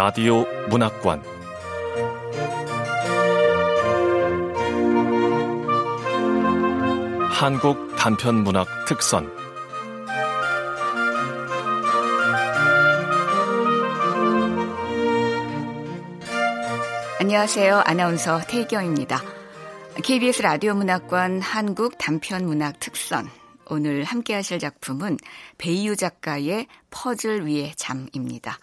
라디오 문학관 한국 단편문학 특선 안녕하세요. 아나운서 태경입니다. KBS 라디오 문학관 한국 단편문학 특선 오늘 함께 하실 작품은 배이유 작가의 퍼즐 위의 잠입니다.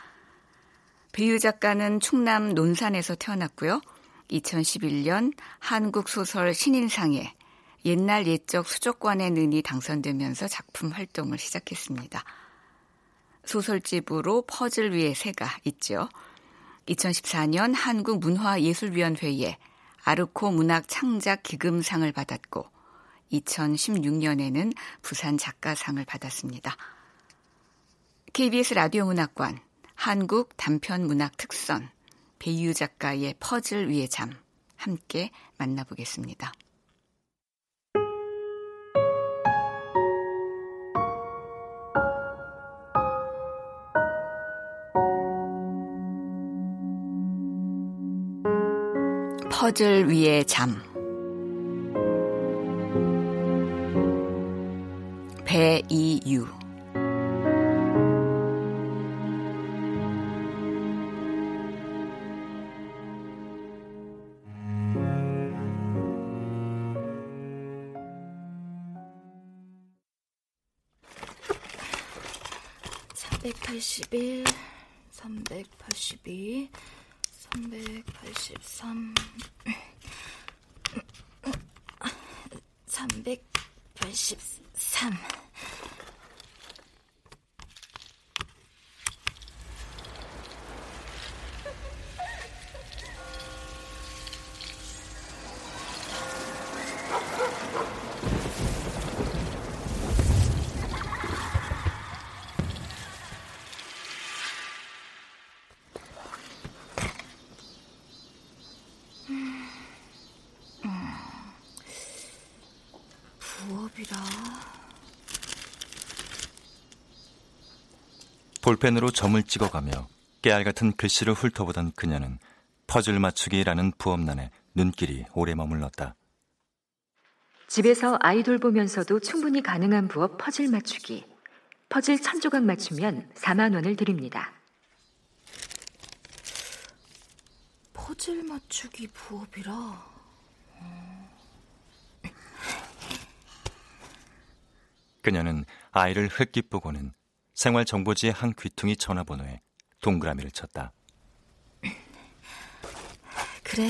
배이유 작가는 충남 논산에서 태어났고요. 2011년 한국소설 신인상에 옛날 옛적 수족관의 눈이 당선되면서 작품 활동을 시작했습니다. 소설집으로 퍼즐 위의 새가 있죠. 2014년 한국문화예술위원회에 아르코 문학 창작 기금상을 받았고 2016년에는 부산 작가상을 받았습니다. KBS 라디오 문학관 한국 단편 문학 특선 배이유 작가의 퍼즐 위의 잠 함께 만나보겠습니다. 퍼즐 위의 잠 배이유 (381) (382) 383 383 볼펜으로 점을 찍어가며 깨알같은 글씨를 훑어보던 그녀는 퍼즐 맞추기라는 부업난에 눈길이 오래 머물렀다. 집에서 아이돌 보면서도 충분히 가능한 부업 퍼즐 맞추기. 퍼즐 1000조각 맞추면 4만 원을 드립니다. 퍼즐 맞추기 부업이라... 그녀는 아이를 획기쁘고는 생활정보지의 한 귀퉁이 전화번호에 동그라미를 쳤다. 그래,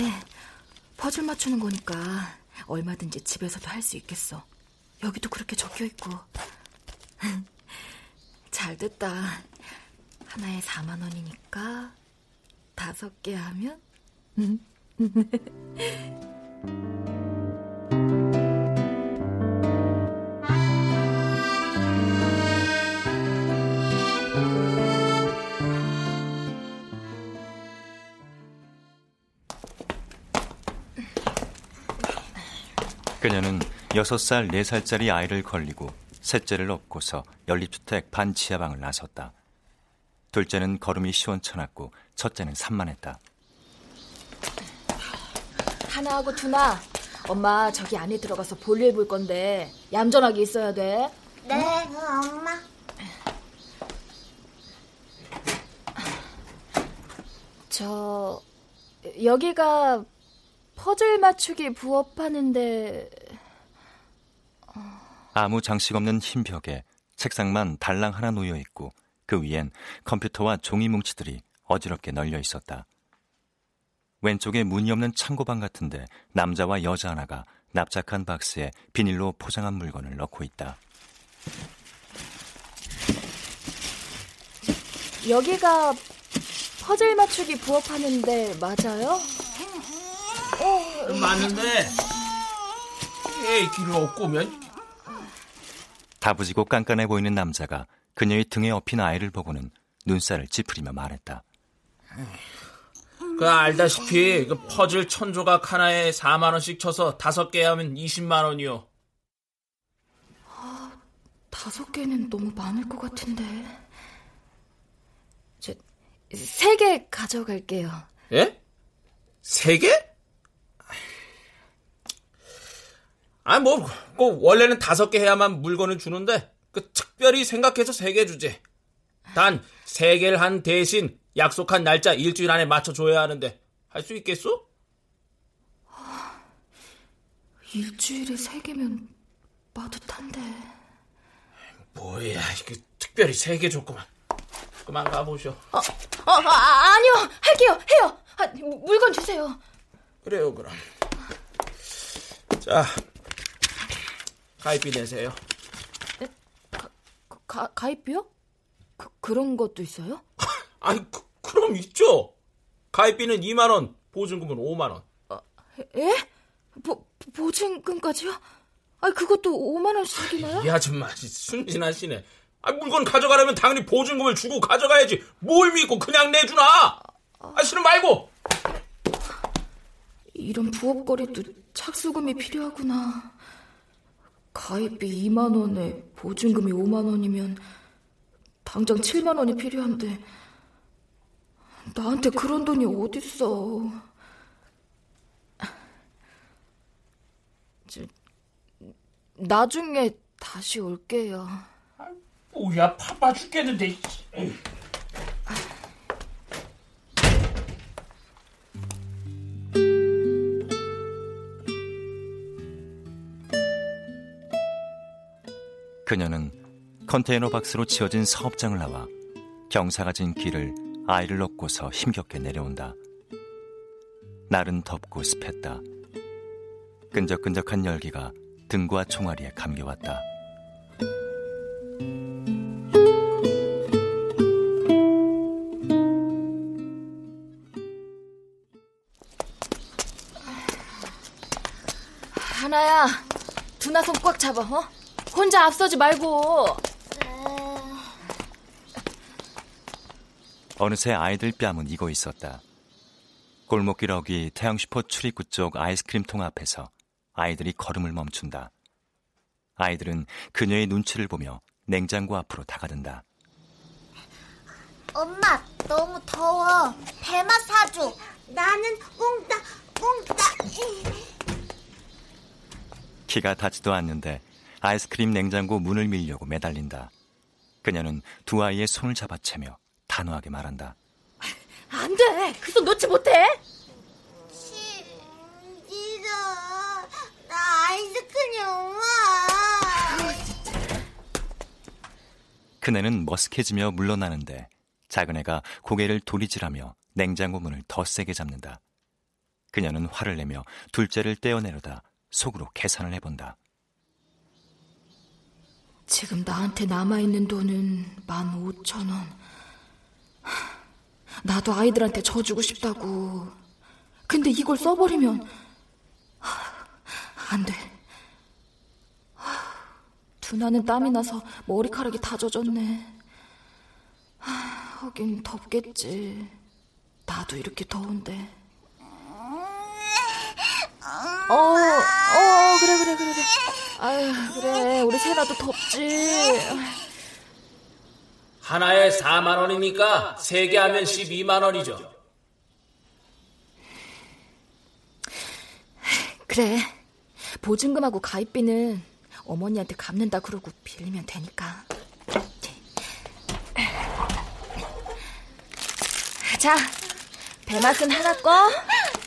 퍼즐 맞추는 거니까 얼마든지 집에서도 할 수 있겠어. 여기도 그렇게 적혀있고. 잘 됐다. 하나에 4만 원이니까 5개 하면? 그녀는 6살, 4살짜리 아이를 걸리고 셋째를 업고서 연립주택 반 지하방을 나섰다. 둘째는 걸음이 시원찮았고 첫째는 산만했다. 하나하고 두나, 엄마 저기 안에 들어가서 볼일 볼 건데 얌전하게 있어야 돼. 네, 응? 엄마. 저 여기가... 퍼즐 맞추기 부업하는데... 아무 장식 없는 흰 벽에 책상만 달랑 하나 놓여있고 그 위엔 컴퓨터와 종이 뭉치들이 어지럽게 널려 있었다. 왼쪽에 문이 없는 창고방 같은데 남자와 여자 하나가 납작한 박스에 비닐로 포장한 물건을 넣고 있다. 여기가 퍼즐 맞추기 부업하는데 맞아요? 맞는데 에이 길로 없고면 다부지고 깐깐해 보이는 남자가 그녀의 등에 업힌 아이를 보고는 눈살을 찌푸리며 말했다. 그 알다시피 그 퍼즐 1000조각 하나에 4만 원씩 쳐서 5개 하면 20만 원이요. 5개는 너무 많을 것 같은데. 세 개 가져갈게요. 예? 세 개? 아, 뭐 꼭 원래는 5개 해야만 물건을 주는데 그 특별히 생각해서 3개 주지. 단 3개를 한 대신 약속한 날짜 일주일 안에 맞춰줘야 하는데 할 수 있겠어? 일주일에 3개면 빠듯한데. 뭐야, 이게 특별히 3개 줬구만. 그만 가보셔. 아니요, 할게요, 해요. 아, 물건 주세요. 그래요, 그럼. 자, 가입비 내세요. 네? 가입비요? 그런 것도 있어요? 아니, 그럼 있죠. 가입비는 2만 원, 보증금은 5만 원. 예? 보증금까지요? 아, 그것도 5만 원씩이나요? 이 아줌마 순진하시네. 아, 물건 가져가려면 당연히 보증금을 주고 가져가야지. 뭘 믿고 그냥 내주나? 아, 싫으면 말고. 이런 부업거래도 착수금이 필요하구나. 가입비 2만 원에 보증금이 5만 원이면 당장 7만 원이 필요한데 나한테 그런 돈이 어딨어. 나중에 다시 올게요. 뭐야, 바빠 죽겠는데. 그녀는 컨테이너 박스로 치어진 사업장을 나와 경사가 진 길을 아이를 업고서 힘겹게 내려온다. 날은 덥고 습했다. 끈적끈적한 열기가 등과 총아리에 감겨왔다. 하나야, 두나 손 꽉 잡아. 어? 혼자 앞서지 말고. 어느새 아이들 뺨은 익어 있었다. 골목길 어귀 태양슈퍼 출입구 쪽 아이스크림통 앞에서 아이들이 걸음을 멈춘다. 아이들은 그녀의 눈치를 보며 냉장고 앞으로 다가든다. 엄마, 너무 더워. 대마 사줘. 나는 꽁다. 키가 닿지도 않는데 아이스크림 냉장고 문을 밀려고 매달린다. 그녀는 두 아이의 손을 잡아채며 단호하게 말한다. 안 돼! 그 손 놓지 못해! 큰애는 머쓱해지며 물러나는데 작은 애가 고개를 도리질하며 냉장고 문을 더 세게 잡는다. 그녀는 화를 내며 둘째를 떼어내려다 속으로 계산을 해본다. 지금 나한테 남아있는 돈은 15,000원. 나도 아이들한테 져주고 싶다고. 근데 이걸 써버리면 안 돼. 두나는 땀이 나서 머리카락이 다 젖었네. 하긴 덥겠지. 나도 이렇게 더운데. 그래. 아유, 그래. 우리 세나도 덥지. 하나에 4만 원이니까 3개 하면 12만 원이죠. 그래. 보증금하고 가입비는 어머니한테 갚는다 그러고 빌리면 되니까. 자, 배맛은 하나 꺼.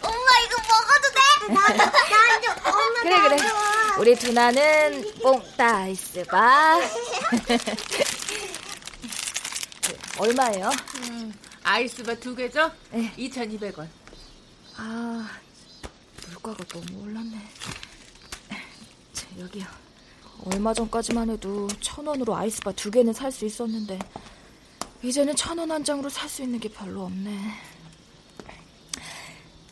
엄마, 이거 먹어도 돼? 나 좀, 엄마. 그래. 우리 두나는 뽕따 아이스바. 얼마예요? 아이스바 2개죠? 네. 2,200원. 아, 물가가 너무 올랐네. 자, 여기요. 얼마 전까지만 해도 1,000원으로 아이스바 2개는 살 수 있었는데 이제는 1,000원 한 장으로 살 수 있는 게 별로 없네.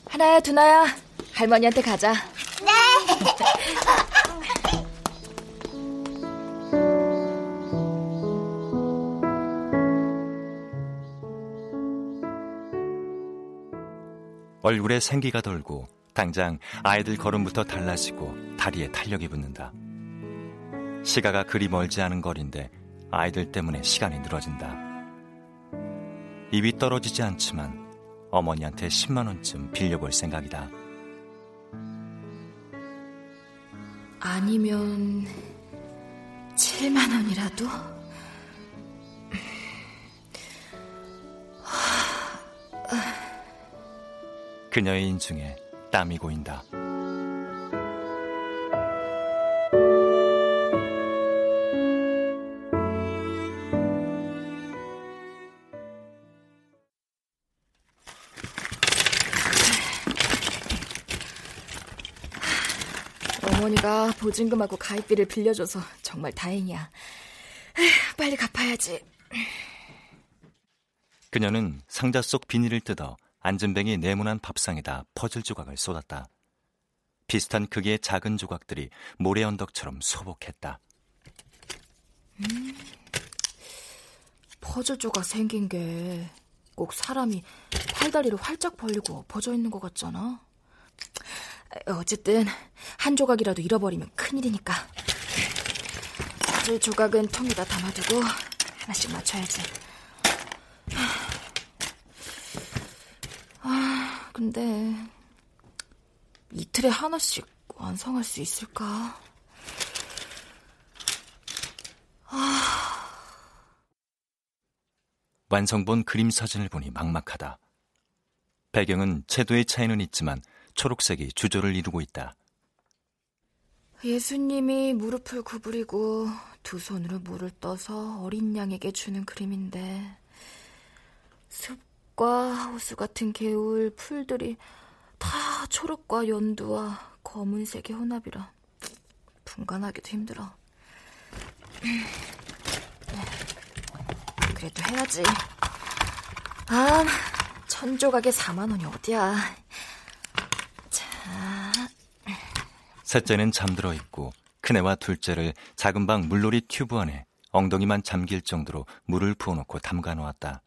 하나야, 두나야, 할머니한테 가자. 네. 얼굴에 생기가 돌고 당장 아이들 걸음부터 달라지고 다리에 탄력이 붙는다. 시가가 그리 멀지 않은 거리인데 아이들 때문에 시간이 늘어진다. 입이 떨어지지 않지만 어머니한테 10만 원쯤 빌려볼 생각이다. 아니면 7만 원이라도? 그녀의 인중에 땀이 고인다. 어머니가 보증금하고 가입비를 빌려줘서 정말 다행이야. 빨리 갚아야지. 그녀는 상자 속 비닐을 뜯어 안진뱅이 네모난 밥상에다 퍼즐 조각을 쏟았다. 비슷한 크기의 작은 조각들이 모래 언덕처럼 소복했다. 퍼즐 조각 생긴 게 꼭 사람이 팔다리를 활짝 벌리고 퍼져 있는 것 같잖아. 어쨌든 한 조각이라도 잃어버리면 큰일이니까. 퍼즐 조각은 통에다 담아두고 하나씩 맞춰야지. 근데 이틀에 하나씩 완성할 수 있을까? 완성본 그림 사진을 보니 막막하다. 배경은 채도의 차이는 있지만 초록색이 주조를 이루고 있다. 예수님이 무릎을 구부리고 두 손으로 물을 떠서 어린 양에게 주는 그림인데 과 호수 같은 개울, 풀들이 다 초록과 연두와 검은색의 혼합이라 분간하기도 힘들어. 그래도 해야지. 아, 1000조각에 4만 원이 어디야. 자. 셋째는 잠들어 있고 큰애와 둘째를 작은 방 물놀이 튜브 안에 엉덩이만 잠길 정도로 물을 부어놓고 담가 놓았다.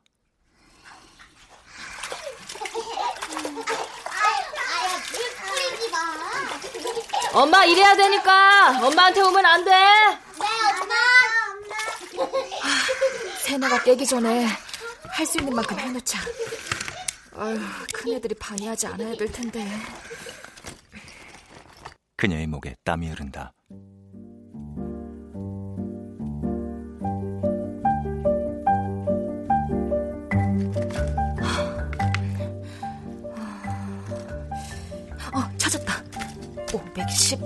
엄마 일해야 되니까 엄마한테 오면 안 돼. 네, 엄마. 세나가 깨기 전에 할 수 있는 만큼 해놓자. 아유, 큰애들이 방해하지 않아야 될 텐데. 그녀의 목에 땀이 흐른다. 찾았다. 510.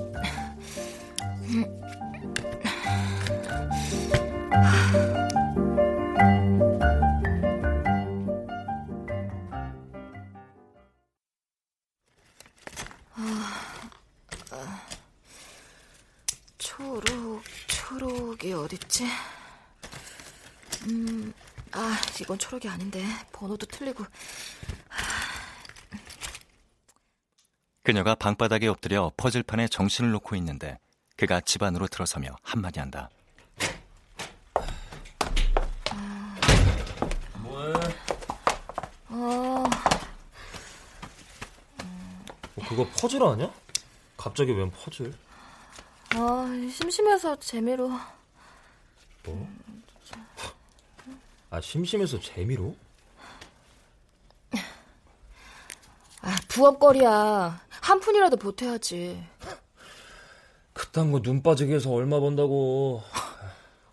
초록이 어딨지? 이건 초록이 아닌데 번호도 틀리고. 그녀가 방바닥에 엎드려 퍼즐판에 정신을 놓고 있는데 그가 집 안으로 들어서며 한마디 한다. 뭐해? 그거 퍼즐 아니야? 갑자기 웬 퍼즐? 심심해서 재미로. 뭐? 심심해서 재미로? 부엌거리야. 한 푼이라도 보태야지. 그딴 거 눈 빠지게 해서 얼마 번다고.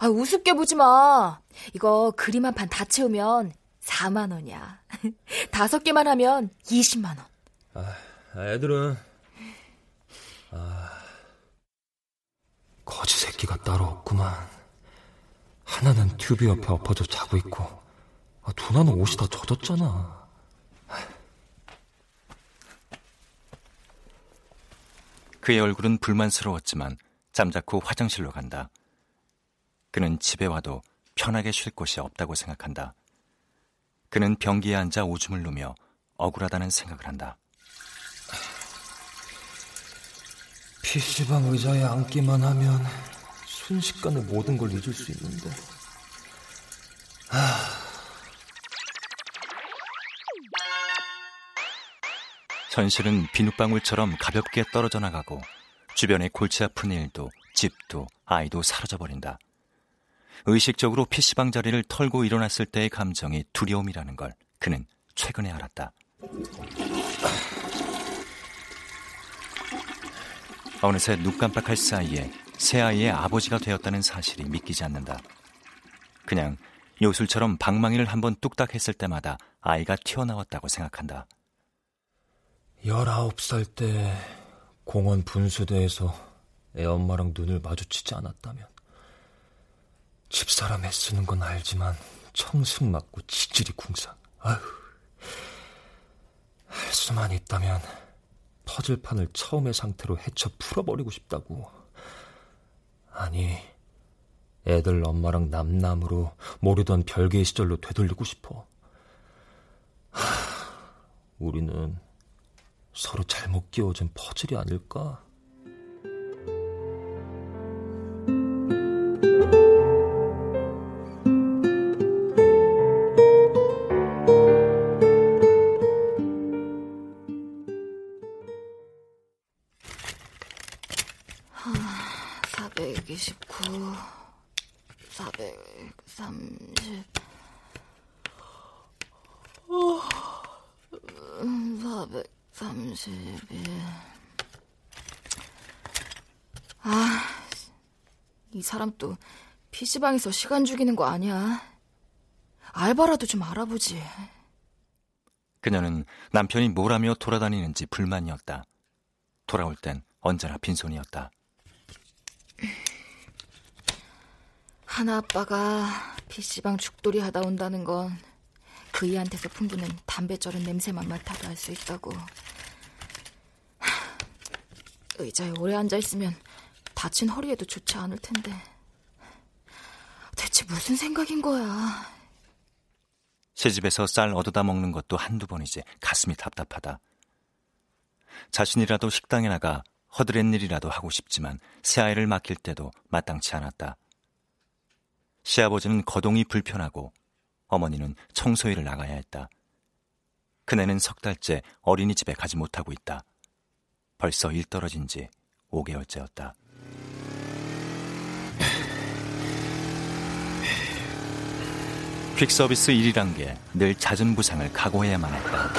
우습게 보지 마. 이거 그림 한 판 다 채우면 4만 원이야. 5개만 하면 20만 원. 애들은. 거지 새끼가 따로 없구만. 하나는 튜브 옆에 엎어져 자고 있고, 누나는 옷이 다 젖었잖아. 그의 얼굴은 불만스러웠지만 잠자코 화장실로 간다. 그는 집에 와도 편하게 쉴 곳이 없다고 생각한다. 그는 변기에 앉아 오줌을 누며 억울하다는 생각을 한다. PC방 의자에 앉기만 하면 순식간에 모든 걸 잊을 수 있는데. 현실은 비눗방울처럼 가볍게 떨어져 나가고 주변의 골치 아픈 일도 집도 아이도 사라져버린다. 의식적으로 PC방 자리를 털고 일어났을 때의 감정이 두려움이라는 걸 그는 최근에 알았다. 어느새 눈 깜빡할 사이에 새아이의 아버지가 되었다는 사실이 믿기지 않는다. 그냥 요술처럼 방망이를 한번 뚝딱 했을 때마다 아이가 튀어나왔다고 생각한다. 19살 때 공원 분수대에서 애 엄마랑 눈을 마주치지 않았다면 집사람 애쓰는 건 알지만 청승 맞고 지질이 궁상. 아휴, 할 수만 있다면 퍼즐판을 처음의 상태로 헤쳐 풀어버리고 싶다고. 아니, 애들 엄마랑 남남으로 모르던 별개의 시절로 되돌리고 싶어. 하, 우리는 서로 잘못 끼워진 퍼즐이 아닐까? 이 사람 또 PC방에서 시간 죽이는 거 아니야. 알바라도 좀 알아보지. 그녀는 남편이 뭘 하며 돌아다니는지 불만이었다. 돌아올 땐 언제나 빈손이었다. 하나 아빠가 PC방 죽돌이 하다 온다는 건 그이한테서 풍기는 담배 절은 냄새만 맡아도 알 수 있다고. 의자에 오래 앉아있으면 다친 허리에도 좋지 않을 텐데 대체 무슨 생각인 거야. 시집에서 쌀 얻어다 먹는 것도 한두 번이지 가슴이 답답하다. 자신이라도 식당에 나가 허드렛 일이라도 하고 싶지만 새아이를 맡길 때도 마땅치 않았다. 시아버지는 거동이 불편하고 어머니는 청소일을 나가야 했다. 그네는 석 달째 어린이집에 가지 못하고 있다. 벌써 일 떨어진 지 5개월째였다. 퀵서비스 일이란 게 늘 잦은 부상을 각오해야만 했다.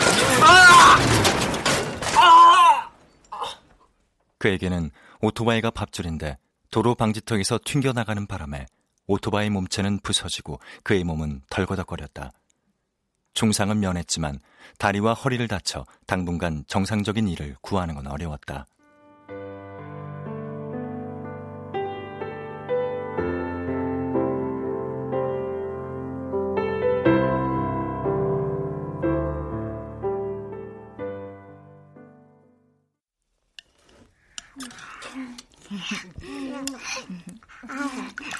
그에게는 오토바이가 밥줄인데 도로 방지턱에서 튕겨나가는 바람에 오토바이 몸체는 부서지고 그의 몸은 덜거덕거렸다. 중상은 면했지만 다리와 허리를 다쳐 당분간 정상적인 일을 구하는 건 어려웠다.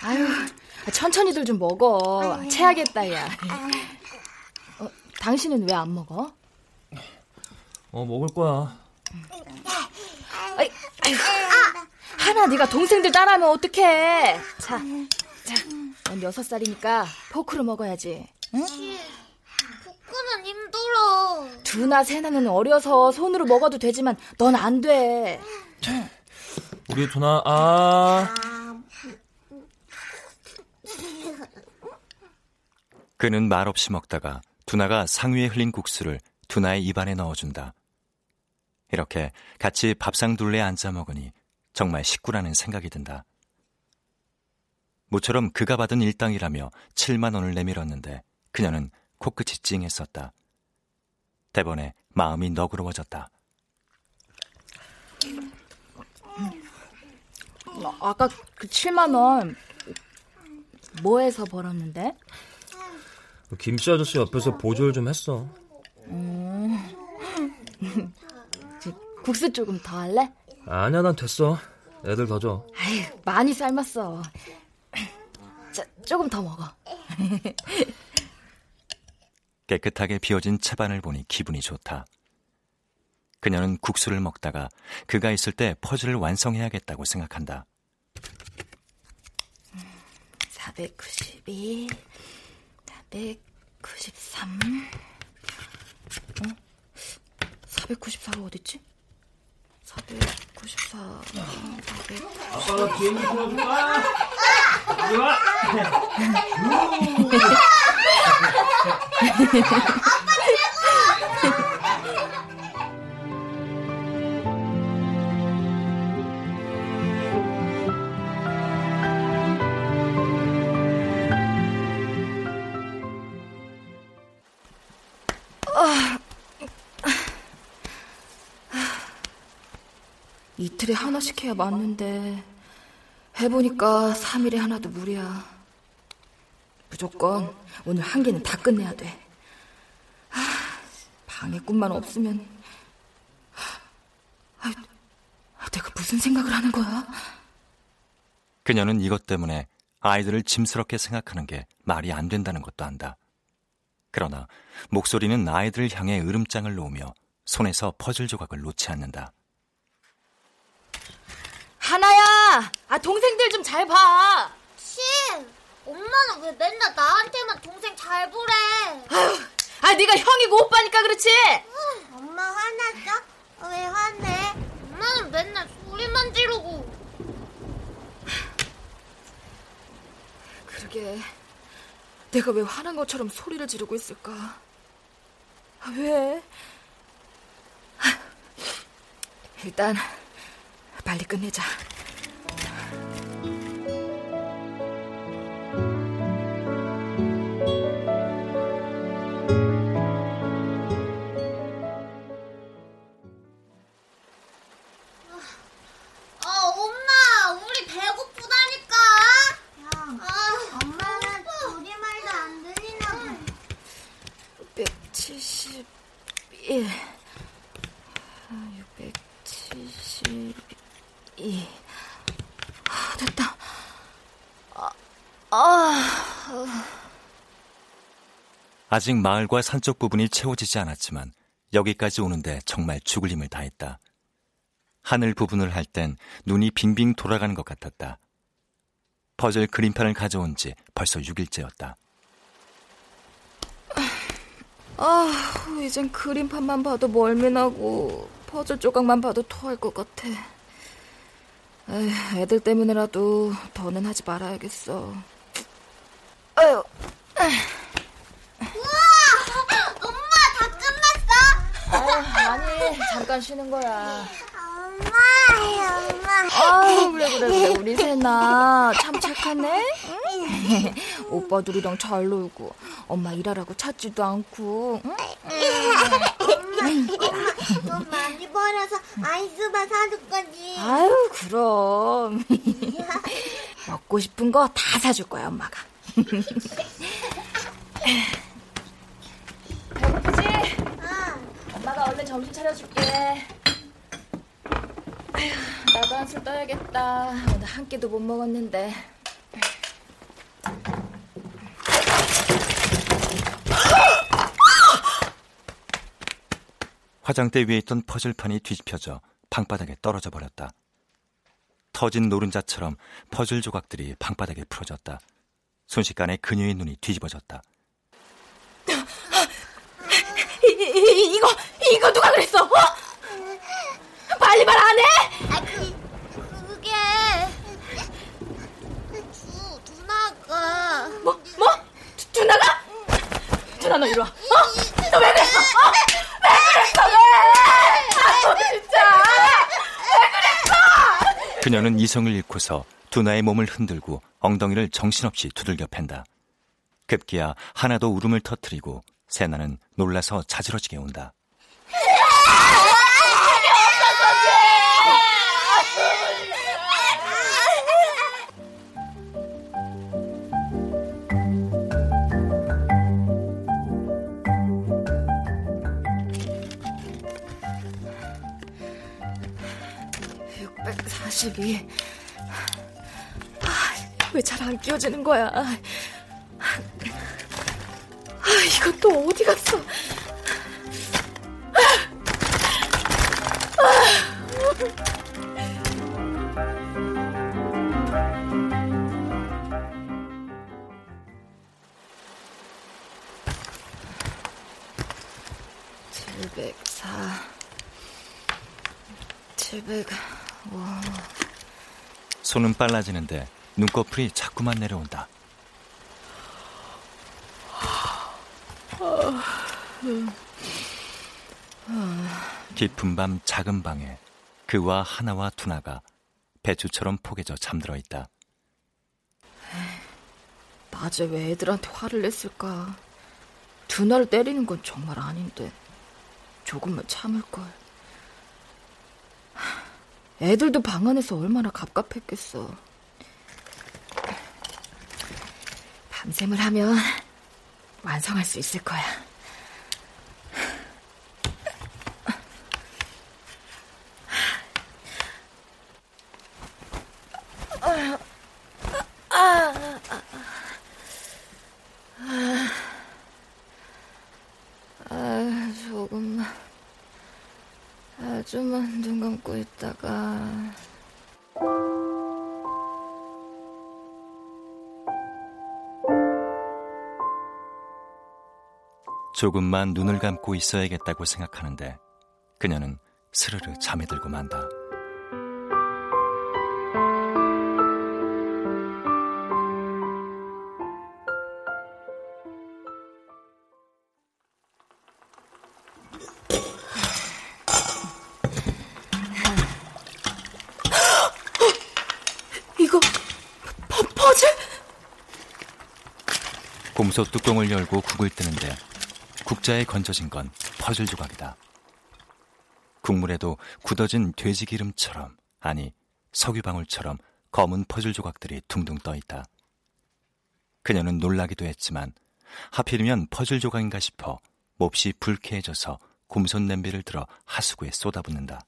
아유, 천천히들 좀 먹어. 체하겠다, 야. 당신은 왜 안 먹어? 먹을 거야. 아유, 하나, 네가 동생들 따라하면 어떡해. 자, 넌 6살이니까 포크로 먹어야지. 응? 포크는 힘들어. 두나 세나는 어려서 손으로 먹어도 되지만 넌 안 돼. 우리 두나, 그는 말없이 먹다가 두나가 상위에 흘린 국수를 두나의 입안에 넣어준다. 이렇게 같이 밥상 둘레에 앉아 먹으니 정말 식구라는 생각이 든다. 모처럼 그가 받은 일당이라며 7만 원을 내밀었는데 그녀는 코끝이 찡했었다. 대번에 마음이 너그러워졌다. 아까 그 7만 원 뭐해서 벌었는데? 김씨 아저씨 옆에서 보조를 좀 했어. 국수 조금 더 할래? 아니야, 난 됐어. 애들 더 줘. 아유, 많이 삶았어. 조금 더 먹어. 깨끗하게 비워진 채반을 보니 기분이 좋다. 그녀는 국수를 먹다가 그가 있을 때 퍼즐을 완성해야겠다고 생각한다. 492... 493. 494가 어딨지? 494. 아빠가 비행기 도와줄까? 좋아. 이틀에 하나씩 해야 맞는데 해보니까 3일에 하나도 무리야. 무조건 오늘 한 개는 다 끝내야 돼. 방해 꿈만 없으면. 내가 무슨 생각을 하는 거야? 그녀는 이것 때문에 아이들을 짐스럽게 생각하는 게 말이 안 된다는 것도 안다. 그러나 목소리는 아이들을 향해 으름장을 놓으며 손에서 퍼즐 조각을 놓지 않는다. 하나야! 동생들 좀 잘 봐! 신! 엄마는 왜 맨날 나한테만 동생 잘 보래? 아유, 네가 형이고 오빠니까 그렇지? 엄마 화났어? 왜 화내? 엄마는 맨날 소리만 지르고. 그러게, 내가 왜 화난 것처럼 소리를 지르고 있을까? 왜? 일단 빨리 끝내자. 엄마, 우리 배고프다니까. 야, 엄마는 우리 말도 안 들리나 봐. 171 670 됐다. 아직 마을과 산쪽 부분이 채워지지 않았지만 여기까지 오는데 정말 죽을 힘을 다했다. 하늘 부분을 할 땐 눈이 빙빙 돌아가는 것 같았다. 퍼즐 그림판을 가져온 지 벌써 6일째였다. 이젠 그림판만 봐도 멀미나고 퍼즐 조각만 봐도 토할 것 같아. 애들 때문에라도 더는 하지 말아야겠어. 아유. 우와! 엄마 다 끝났어? 아니 잠깐 쉬는 거야. 엄마. 그래. 우리 세나 참 착하네. 응? 오빠 둘이랑 잘 놀고 엄마 일하라고 찾지도 않고. 응? 돈 많이 벌어서 아이스바 사줄 거지. 아유, 그럼. 먹고 싶은 거 다 사줄 거야, 엄마가. 배고프지? 응. 엄마가 얼른 점심 차려줄게. 아휴, 나도 한술 떠야겠다. 오늘 한 끼도 못 먹었는데. 화장대 위에 있던 퍼즐판이 뒤집혀져 방바닥에 떨어져 버렸다. 터진 노른자처럼 퍼즐 조각들이 방바닥에 풀어졌다. 순식간에 그녀의 눈이 뒤집어졌다. 이거 누가 그랬어? 빨리 말 안 해? 그게... 누나가... 뭐? 누나가? 누나 너 이리 와. 너 왜 그랬어? 그녀는 이성을 잃고서 두나의 몸을 흔들고 엉덩이를 정신없이 두들겨 팬다. 급기야 하나도 울음을 터뜨리고 세나는 놀라서 자지러지게 온다. 왜 잘 안 끼워지는 거야? 이건 또 어디 갔어? 700. 손은 빨라지는데 눈꺼풀이 자꾸만 내려온다. 깊은 밤 작은 방에 그와 하나와 두나가 배추처럼 포개져 잠들어 있다. 낮에 왜 애들한테 화를 냈을까. 두나를 때리는 건 정말 아닌데 조금만 참을걸. 애들도 방 안에서 얼마나 갑갑했겠어. 밤샘을 하면 완성할 수 있을 거야. 좀만 눈 감고 있다가. 조금만 눈을 감고 있어야겠다고 생각하는데 그녀는 스르르 잠에 들고 만다. 곰소 뚜껑을 열고 국을 뜨는데 국자에 건져진 건 퍼즐 조각이다. 국물에도 굳어진 돼지 기름처럼, 아니 석유방울처럼 검은 퍼즐 조각들이 둥둥 떠있다. 그녀는 놀라기도 했지만 하필이면 퍼즐 조각인가 싶어 몹시 불쾌해져서 곰손 냄비를 들어 하수구에 쏟아붓는다.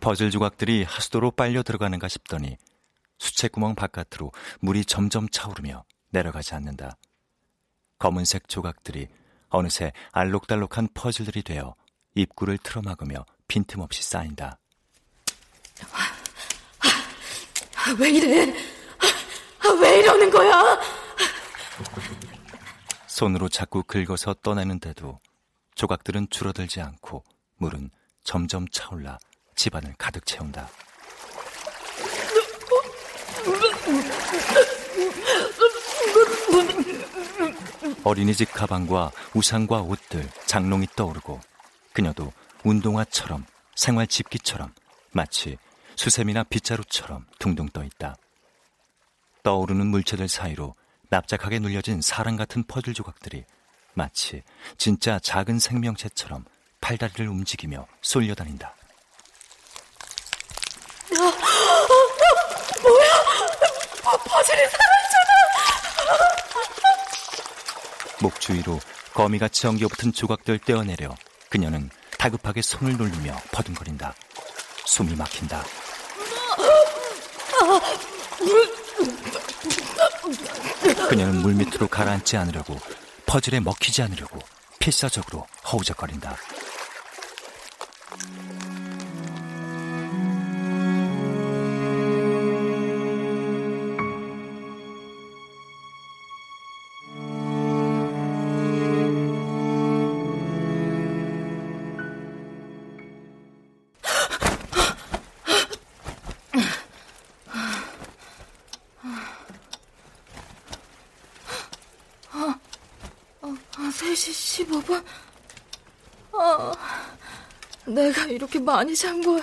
퍼즐 조각들이 하수도로 빨려 들어가는가 싶더니 수채구멍 바깥으로 물이 점점 차오르며 내려가지 않는다. 검은색 조각들이 어느새 알록달록한 퍼즐들이 되어 입구를 틀어막으며 빈틈없이 쌓인다. 왜 이래? 왜 이러는 거야? 손으로 자꾸 긁어서 떠내는데도 조각들은 줄어들지 않고 물은 점점 차올라 집안을 가득 채운다. 어린이집 가방과 우산과 옷들, 장롱이 떠오르고 그녀도 운동화처럼, 생활 집기처럼, 마치 수세미나 빗자루처럼 둥둥 떠있다. 떠오르는 물체들 사이로 납작하게 눌려진 사람 같은 퍼즐 조각들이 마치 진짜 작은 생명체처럼 팔다리를 움직이며 쏠려다닌다. 뭐야? 퍼즐이 사라졌잖아. 목 주위로 거미같이 엉겨붙은 조각들 떼어내려 그녀는 다급하게 손을 놀리며 버둥거린다. 숨이 막힌다. 그녀는 물 밑으로 가라앉지 않으려고, 퍼즐에 먹히지 않으려고 필사적으로 허우적거린다. 내가 이렇게 많이 잔 거야?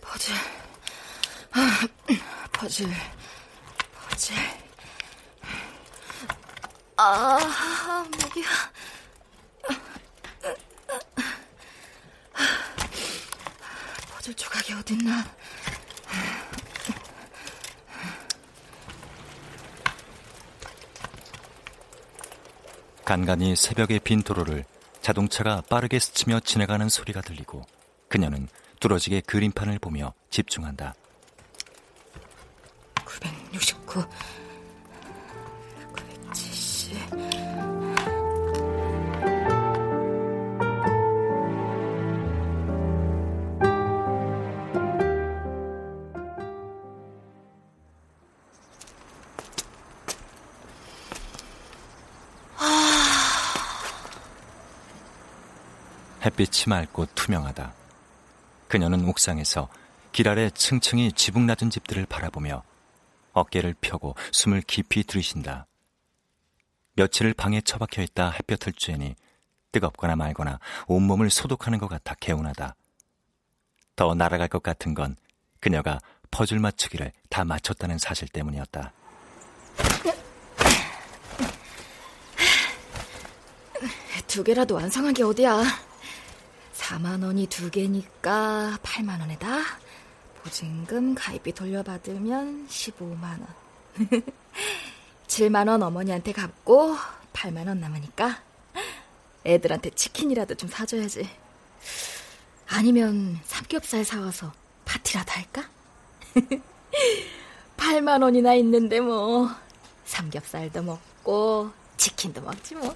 퍼즐. 아, 목이야. 퍼즐 조각이 어딨나? 간간이 새벽의 빈 도로를 자동차가 빠르게 스치며 지나가는 소리가 들리고 그녀는 뚫어지게 그림판을 보며 집중한다. 969, 970. 햇빛이 맑고 투명하다. 그녀는 옥상에서 길 아래 층층이 지붕 낮은 집들을 바라보며 어깨를 펴고 숨을 깊이 들이쉰다. 며칠을 방에 처박혀 있다 햇볕을 쬐니 뜨겁거나 말거나 온몸을 소독하는 것 같아 개운하다. 더 날아갈 것 같은 건 그녀가 퍼즐 맞추기를 다 맞췄다는 사실 때문이었다. 두 개라도 완성한 게 어디야. 4만 원이 두 개니까 8만 원에다 보증금 가입비 돌려받으면 15만 원. 7만 원 어머니한테 갚고 8만 원 남으니까 애들한테 치킨이라도 좀 사줘야지. 아니면 삼겹살 사와서 파티라도 할까? 8만 원이나 있는데 뭐 삼겹살도 먹고 치킨도 먹지 뭐.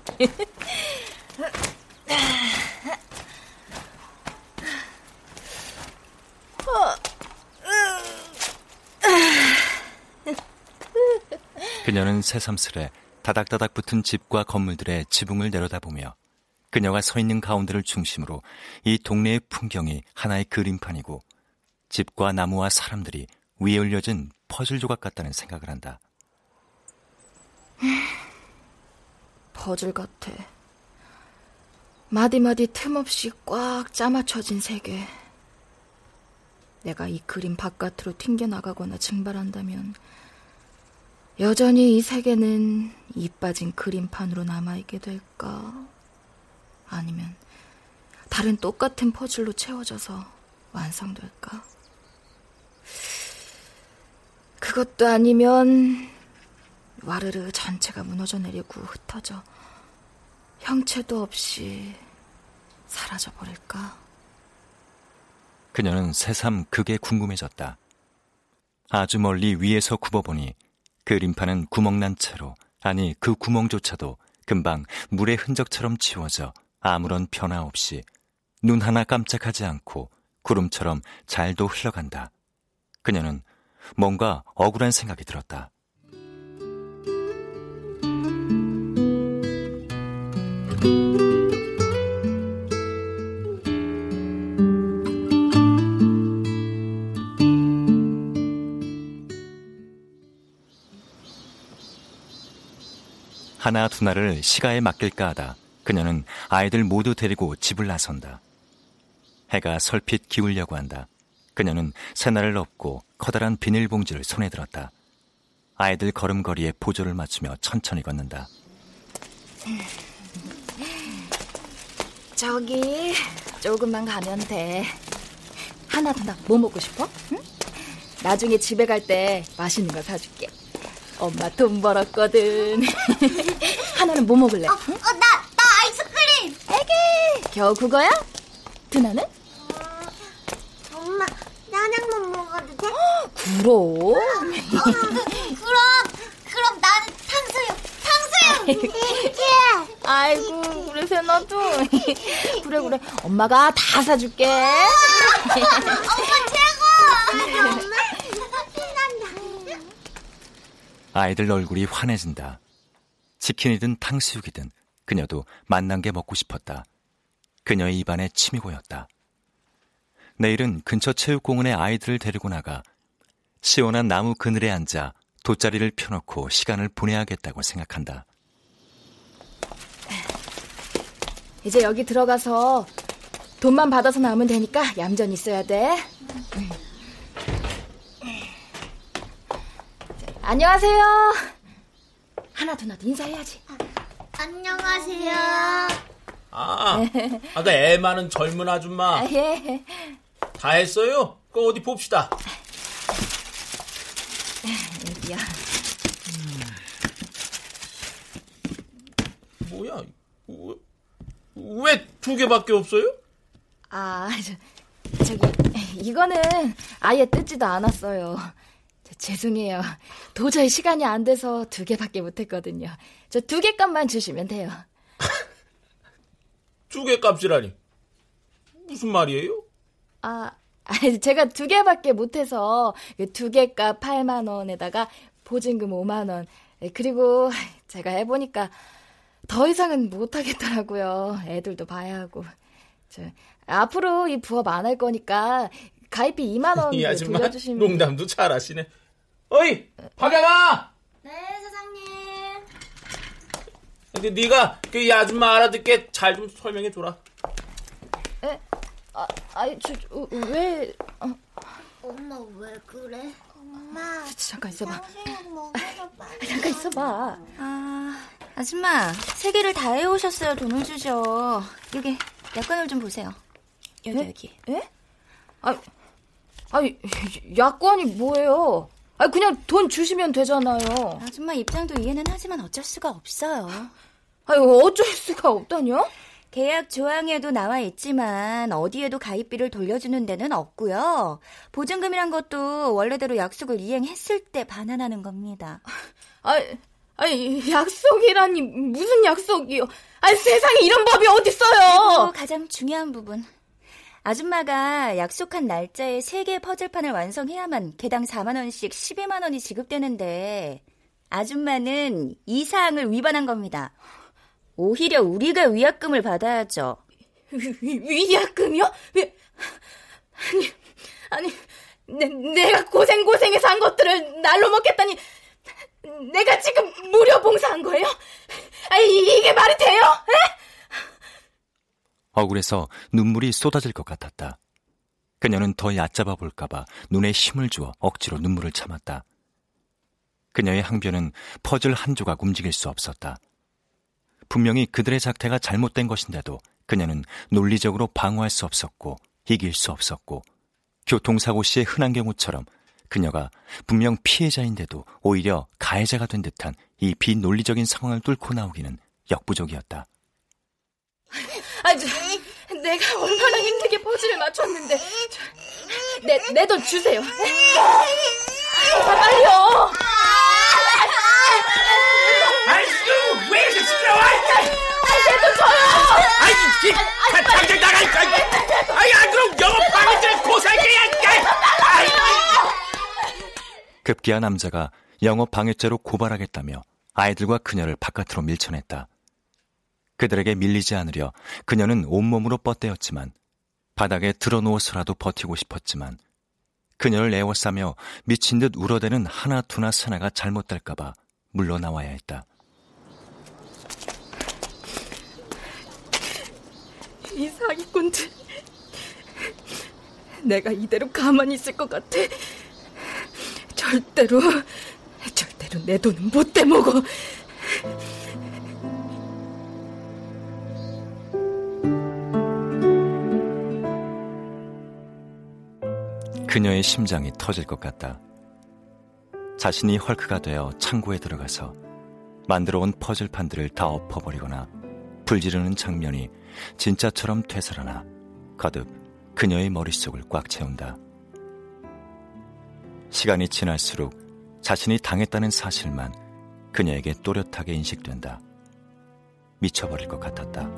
그녀는 새삼스레 다닥다닥 붙은 집과 건물들의 지붕을 내려다보며 그녀가 서 있는 가운데를 중심으로 이 동네의 풍경이 하나의 그림판이고 집과 나무와 사람들이 위에 올려진 퍼즐 조각 같다는 생각을 한다. 퍼즐 같아. 마디마디 틈없이 꽉 짜맞춰진 세계. 내가 이 그림 바깥으로 튕겨나가거나 증발한다면 여전히 이 세계는 입 빠진 그림판으로 남아있게 될까? 아니면 다른 똑같은 퍼즐로 채워져서 완성될까? 그것도 아니면 와르르 전체가 무너져 내리고 흩어져 형체도 없이 사라져버릴까? 그녀는 새삼 그게 궁금해졌다. 아주 멀리 위에서 굽어보니 그림판은 구멍난 채로, 아니 그 구멍조차도 금방 물의 흔적처럼 지워져 아무런 변화 없이 눈 하나 깜짝하지 않고 구름처럼 잘도 흘러간다. 그녀는 뭔가 억울한 생각이 들었다. 하나 두나를 시가에 맡길까 하다 그녀는 아이들 모두 데리고 집을 나선다. 해가 설핏 기울려고 한다. 그녀는 새날을 업고 커다란 비닐봉지를 손에 들었다. 아이들 걸음걸이에 보조를 맞추며 천천히 걷는다. 저기 조금만 가면 돼. 하나 두나 뭐 먹고 싶어? 응? 나중에 집에 갈 때 맛있는 거 사줄게. 엄마 돈 벌었거든. 하나는 뭐 먹을래? 응? 나 아이스크림. 에게 겨우 그거야? 두나는? 엄마 나냥만 먹어도 돼? 그럼. 그럼 나는 탕수육. 아이고 그래 세나도. 그래 엄마가 다 사줄게. 엄마 최고. 아이들 얼굴이 환해진다. 치킨이든 탕수육이든 그녀도 맛난 게 먹고 싶었다. 그녀의 입안에 침이 고였다. 내일은 근처 체육공원에 아이들을 데리고 나가 시원한 나무 그늘에 앉아 돗자리를 펴놓고 시간을 보내야겠다고 생각한다. 이제 여기 들어가서 돈만 받아서 나오면 되니까 얌전히 있어야 돼. 안녕하세요. 하나 두나도 인사해야지. 안녕하세요. 아까 애 많은 젊은 아줌마. 예. 다 했어요? 그거 어디 봅시다. 여기야. 뭐야? 왜 두 개밖에 없어요? 저기 이거는 아예 뜯지도 않았어요. 죄송해요. 도저히 시간이 안 돼서 두 개밖에 못했거든요. 저 두 개 값만 주시면 돼요. 두 개 값이라니. 무슨 말이에요? 제가 두 개밖에 못해서 두 개 값 8만 원에다가 보증금 5만 원. 그리고 제가 해보니까 더 이상은 못하겠더라고요. 애들도 봐야 하고. 앞으로 이 부업 안 할 거니까 가입비 2만 원 돌려주시면. 농담도 잘하시네. 어이, 박양아. 네, 사장님. 근데 네가 그 이 아줌마 알아듣게 잘 좀 설명해 줘라. 에? 왜? 엄마 왜 그래? 엄마. 잠깐 있어봐. 잠깐 있어봐. 아, 아줌마, 세 개를 다 해오셨어요. 돈을 주죠. 여기 약관을 좀 보세요. 여기 에? 여기. 예? 아니 약관이 뭐예요? 아니 그냥 돈 주시면 되잖아요. 아줌마 입장도 이해는 하지만 어쩔 수가 없어요. 아니 어쩔 수가 없다뇨? 계약 조항에도 나와 있지만 어디에도 가입비를 돌려주는 데는 없고요. 보증금이란 것도 원래대로 약속을 이행했을 때 반환하는 겁니다. 아니 약속이라니 무슨 약속이요? 아니 세상에 이런 법이 어딨어요? 그리고 가장 중요한 부분. 아줌마가 약속한 날짜에 3개의 퍼즐판을 완성해야만 개당 4만 원씩 12만 원이 지급되는데 아줌마는 이 사항을 위반한 겁니다. 오히려 우리가 위약금을 받아야죠. 위약금이요? 아니 내가 고생해서 한 것들을 날로 먹겠다니 내가 지금 무료 봉사한 거예요? 아니 이게 말이 돼요? 에? 억울해서 눈물이 쏟아질 것 같았다. 그녀는 더 얕잡아 볼까봐 눈에 힘을 주어 억지로 눈물을 참았다. 그녀의 항변은 퍼즐 한 조각 움직일 수 없었다. 분명히 그들의 작태가 잘못된 것인데도 그녀는 논리적으로 방어할 수 없었고 이길 수 없었고 교통사고 시의 흔한 경우처럼 그녀가 분명 피해자인데도 오히려 가해자가 된 듯한 이 비논리적인 상황을 뚫고 나오기는 역부족이었다. 내가 얼마나 힘들게 퍼즐을 맞췄는데 내 돈 주세요. 빨리요. 아이고, 왜 이렇게 시끄러워? 쟤도 줘요! 아이, 당장 나가니까! 아이, 안 그럼 영업 방해죄 고소할게야! 급기야 남자가 영업 방해죄로 고발하겠다며 아이들과 그녀를 바깥으로 밀쳐냈다. 그들에게 밀리지 않으려 그녀는 온몸으로 뻗대었지만 바닥에 드러누워서라도 버티고 싶었지만 그녀를 애워싸며 미친 듯 울어대는 하나 두나 사나가 잘못될까봐 물러나와야 했다. 이 사기꾼들, 내가 이대로 가만히 있을 것 같아. 절대로 내 돈은 못 떼먹어. 그녀의 심장이 터질 것 같다. 자신이 헐크가 되어 창고에 들어가서 만들어온 퍼즐판들을 다 엎어버리거나 불지르는 장면이 진짜처럼 되살아나 거듭 그녀의 머릿속을 꽉 채운다. 시간이 지날수록 자신이 당했다는 사실만 그녀에게 또렷하게 인식된다. 미쳐버릴 것 같았다.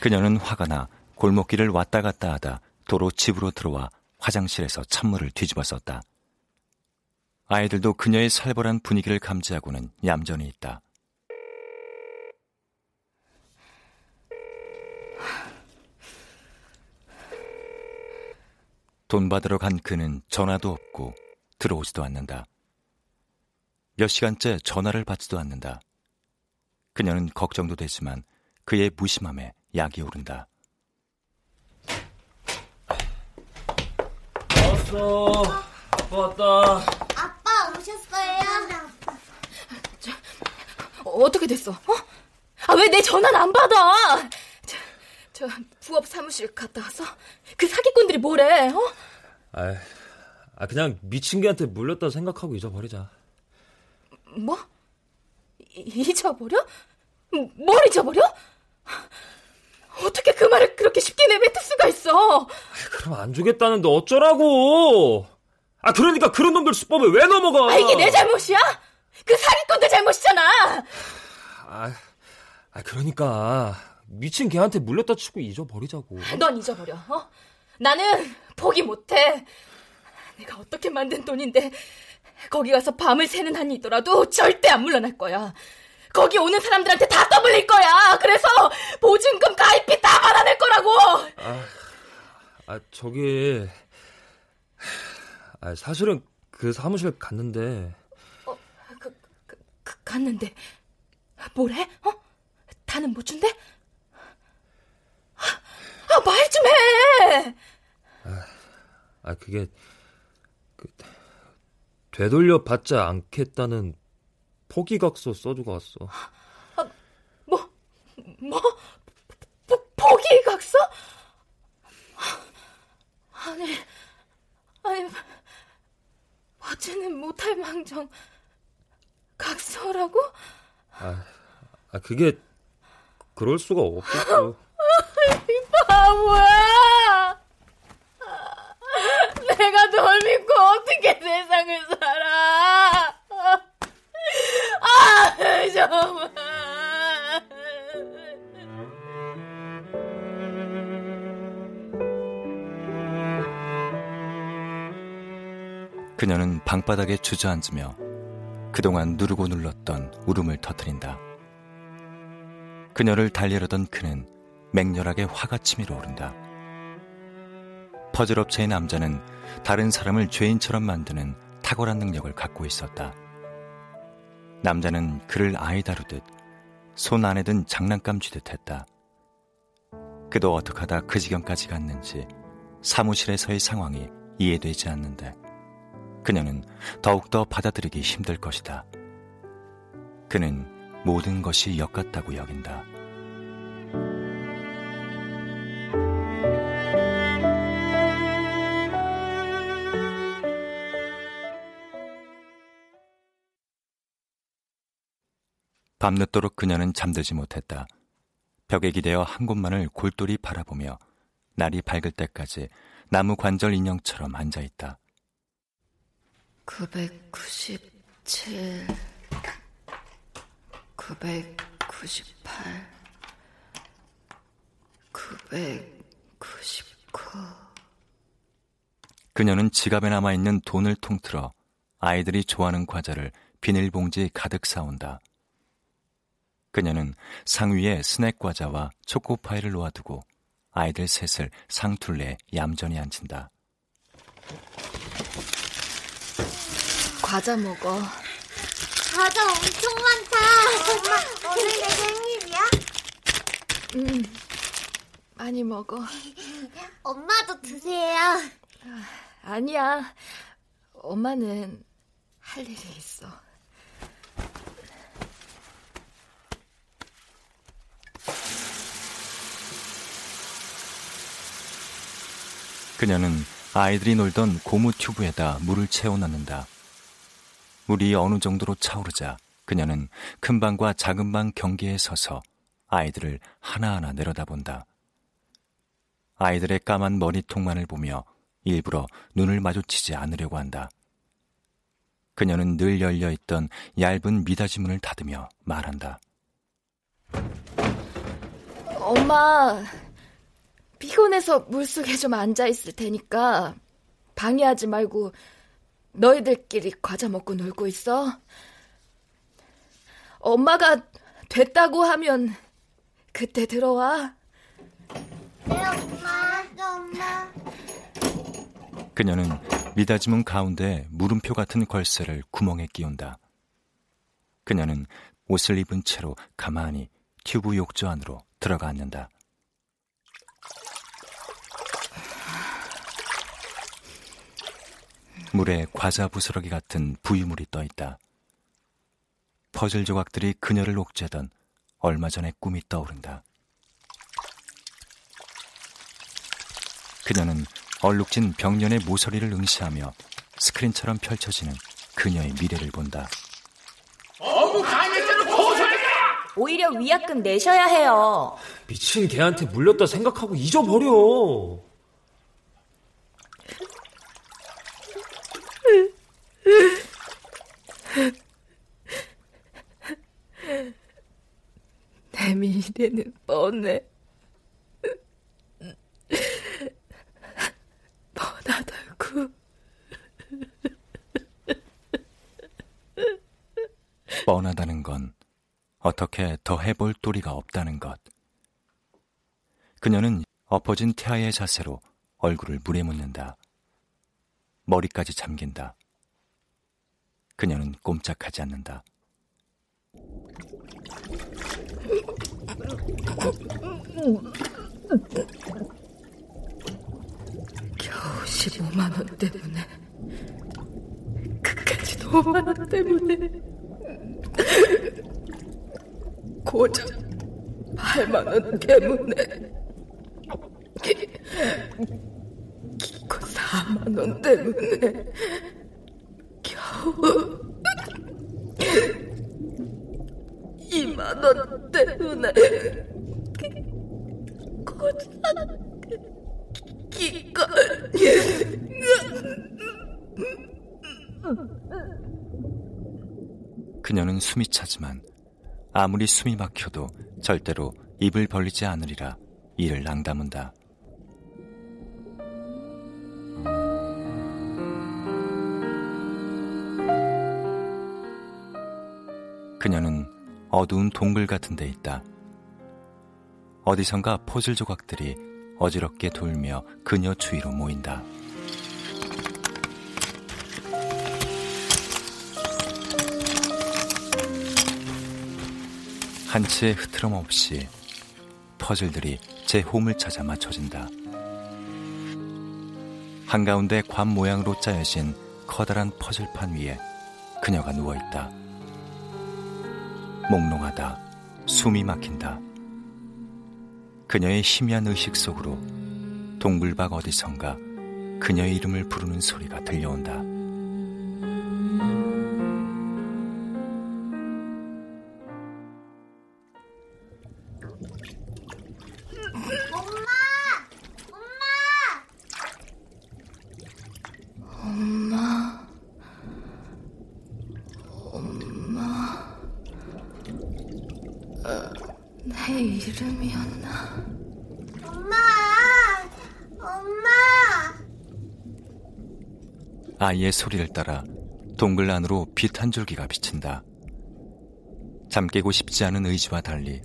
그녀는 화가 나 골목길을 왔다 갔다 하다 도로 집으로 들어와 화장실에서 찬물을 뒤집어 썼다. 아이들도 그녀의 살벌한 분위기를 감지하고는 얌전히 있다. 돈 받으러 간 그는 전화도 없고 들어오지도 않는다. 몇 시간째 전화를 받지도 않는다. 그녀는 걱정도 되지만 그의 무심함에 약이 오른다. 왔어. 왔다. 아빠 오셨어요? 어떻게 됐어? 어? 아, 왜 내 전화는 안 받아? 저 부업 사무실 갔다 와서 그 사기꾼들이 뭐래? 어? 그냥 미친 개한테 물렸다 생각하고 잊어버리자. 뭐? 잊어버려? 뭘 잊어버려? 어떻게 그 말을 그렇게 쉽게 내뱉을 수가 있어? 그럼 안 주겠다는데 어쩌라고? 그러니까 그런 놈들 수법에 왜 넘어가? 이게 내 잘못이야? 그 사기꾼들 잘못이잖아. 그러니까 미친 걔한테 물렸다 치고 잊어버리자고. 넌 잊어버려. 어? 나는 포기 못해. 내가 어떻게 만든 돈인데 거기 가서 밤을 새는 한이 있더라도 절대 안 물러날 거야. 거기 오는 사람들한테 다 떠벌릴 거야. 그래서 보증금 가입비 다 받아낼 거라고. 사실은 그 사무실 갔는데. 갔는데 뭐래? 어? 다는 못 준대? 말 좀 해. 그게 되돌려 받자 않겠다는 포기각서 써주고 왔어. 포기각서? 아니, 어제는 못할 망정 각서라고? 그게 그럴 수가 없겠어. 이 바보야! 내가 널 믿고 어떻게 세상을 살아? 정말. 그녀는 방바닥에 주저앉으며 그동안 누르고 눌렀던 울음을 터뜨린다. 그녀를 달리려던 그는 맹렬하게 화가 치밀어 오른다. 퍼즐업체의 남자는 다른 사람을 죄인처럼 만드는 탁월한 능력을 갖고 있었다. 남자는 그를 아이 다루듯 손 안에 든 장난감 쥐듯 했다. 그도 어떡하다 그 지경까지 갔는지 사무실에서의 상황이 이해되지 않는데 그녀는 더욱더 받아들이기 힘들 것이다. 그는 모든 것이 역같다고 여긴다. 밤늦도록 그녀는 잠들지 못했다. 벽에 기대어 한 곳만을 골똘히 바라보며 날이 밝을 때까지 나무 관절 인형처럼 앉아있다. 997 998 999 그녀는 지갑에 남아있는 돈을 통틀어 아이들이 좋아하는 과자를 비닐봉지에 가득 싸온다. 그녀는 상위에 스낵 과자와 초코파이를 놓아두고 아이들 셋을 상툴레에 얌전히 앉힌다. 과자 먹어. 과자 엄청 많다. 엄마, 오늘 내 생일이야? 많이 먹어. 엄마도 드세요. 아니야. 엄마는 할 일이 있어. 그녀는 아이들이 놀던 고무 튜브에다 물을 채워 넣는다. 물이 어느 정도로 차오르자 그녀는 큰 방과 작은 방 경계에 서서 아이들을 하나하나 내려다본다. 아이들의 까만 머리통만을 보며 일부러 눈을 마주치지 않으려고 한다. 그녀는 늘 열려있던 얇은 미닫이 문을 닫으며 말한다. 엄마, 피곤해서 물속에 좀 앉아있을 테니까 방해하지 말고 너희들끼리 과자 먹고 놀고 있어. 엄마가 됐다고 하면 그때 들어와. 네, 엄마. 네, 엄마. 그녀는 미닫이문 가운데 물음표 같은 걸쇠를 구멍에 끼운다. 그녀는 옷을 입은 채로 가만히 튜브 욕조 안으로 들어가 앉는다. 물에 과자 부스러기 같은 부유물이 떠있다. 퍼즐 조각들이 그녀를 옥죄던 얼마 전의 꿈이 떠오른다. 그녀는 얼룩진 벽면의 모서리를 응시하며 스크린처럼 펼쳐지는 그녀의 미래를 본다. 어묵 강의대로 고소해라! 오히려 위약금 내셔야 해요. 미친 걔한테 물렸다 생각하고 잊어버려. 미래는 뻔해. 뻔하다고. 뻔하다는 건 어떻게 더 해볼 도리가 없다는 것. 그녀는 엎어진 태아의 자세로 얼굴을 물에 묻는다. 머리까지 잠긴다. 그녀는 꼼짝하지 않는다. 겨우 15만 원 때문에, 그까지도 5만 원 때문에, 고작 8만 원 때문에, 기껏 4만 원 때문에, 겨우 2만 원 때문에, 고작 기껏. 그녀는 숨이 차지만 아무리 숨이 막혀도 절대로 입을 벌리지 않으리라 이를 앙다문다. 그녀는 어두운 동굴 같은 데 있다. 어디선가 포질 조각들이 어지럽게 돌며 그녀 주위로 모인다. 한치의 흐트럼 없이 퍼즐들이 제 홈을 찾아 맞춰진다. 한가운데 관 모양으로 짜여진 커다란 퍼즐판 위에 그녀가 누워있다. 몽롱하다. 숨이 막힌다. 그녀의 희미한 의식 속으로 동굴 밖 어디선가 그녀의 이름을 부르는 소리가 들려온다. 내 이름이었나? 엄마! 아이의 소리를 따라 동굴 안으로 빛 한 줄기가 비친다. 잠 깨고 싶지 않은 의지와 달리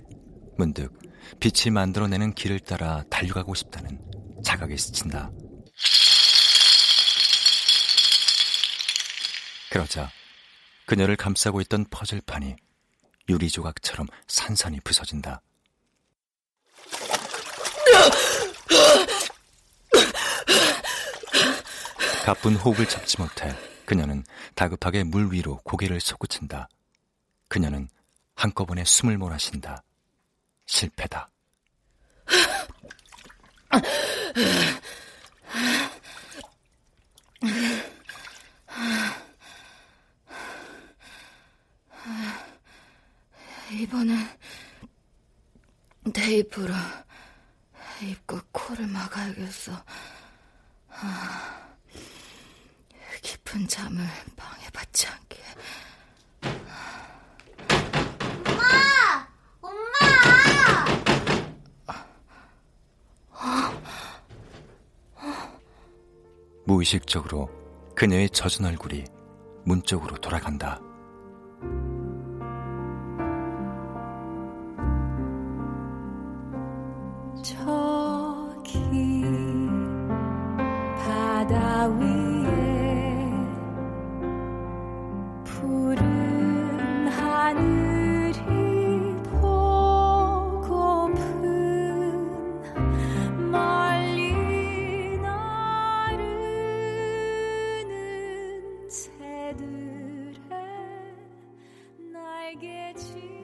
문득 빛이 만들어내는 길을 따라 달려가고 싶다는 자각에 스친다. 그러자 그녀를 감싸고 있던 퍼즐판이 유리 조각처럼 산산이 부서진다. 가쁜 호흡을 잡지 못해 그녀는 다급하게 물 위로 고개를 솟구친다. 그녀는 한꺼번에 숨을 몰아쉰다. 실패다. 이번엔 테이프로 입과 코를 막아야겠어. 깊은 잠을 방해받지 않게. 엄마! 엄마! 무의식적으로 그녀의 젖은 얼굴이 문 쪽으로 돌아간다. 날개치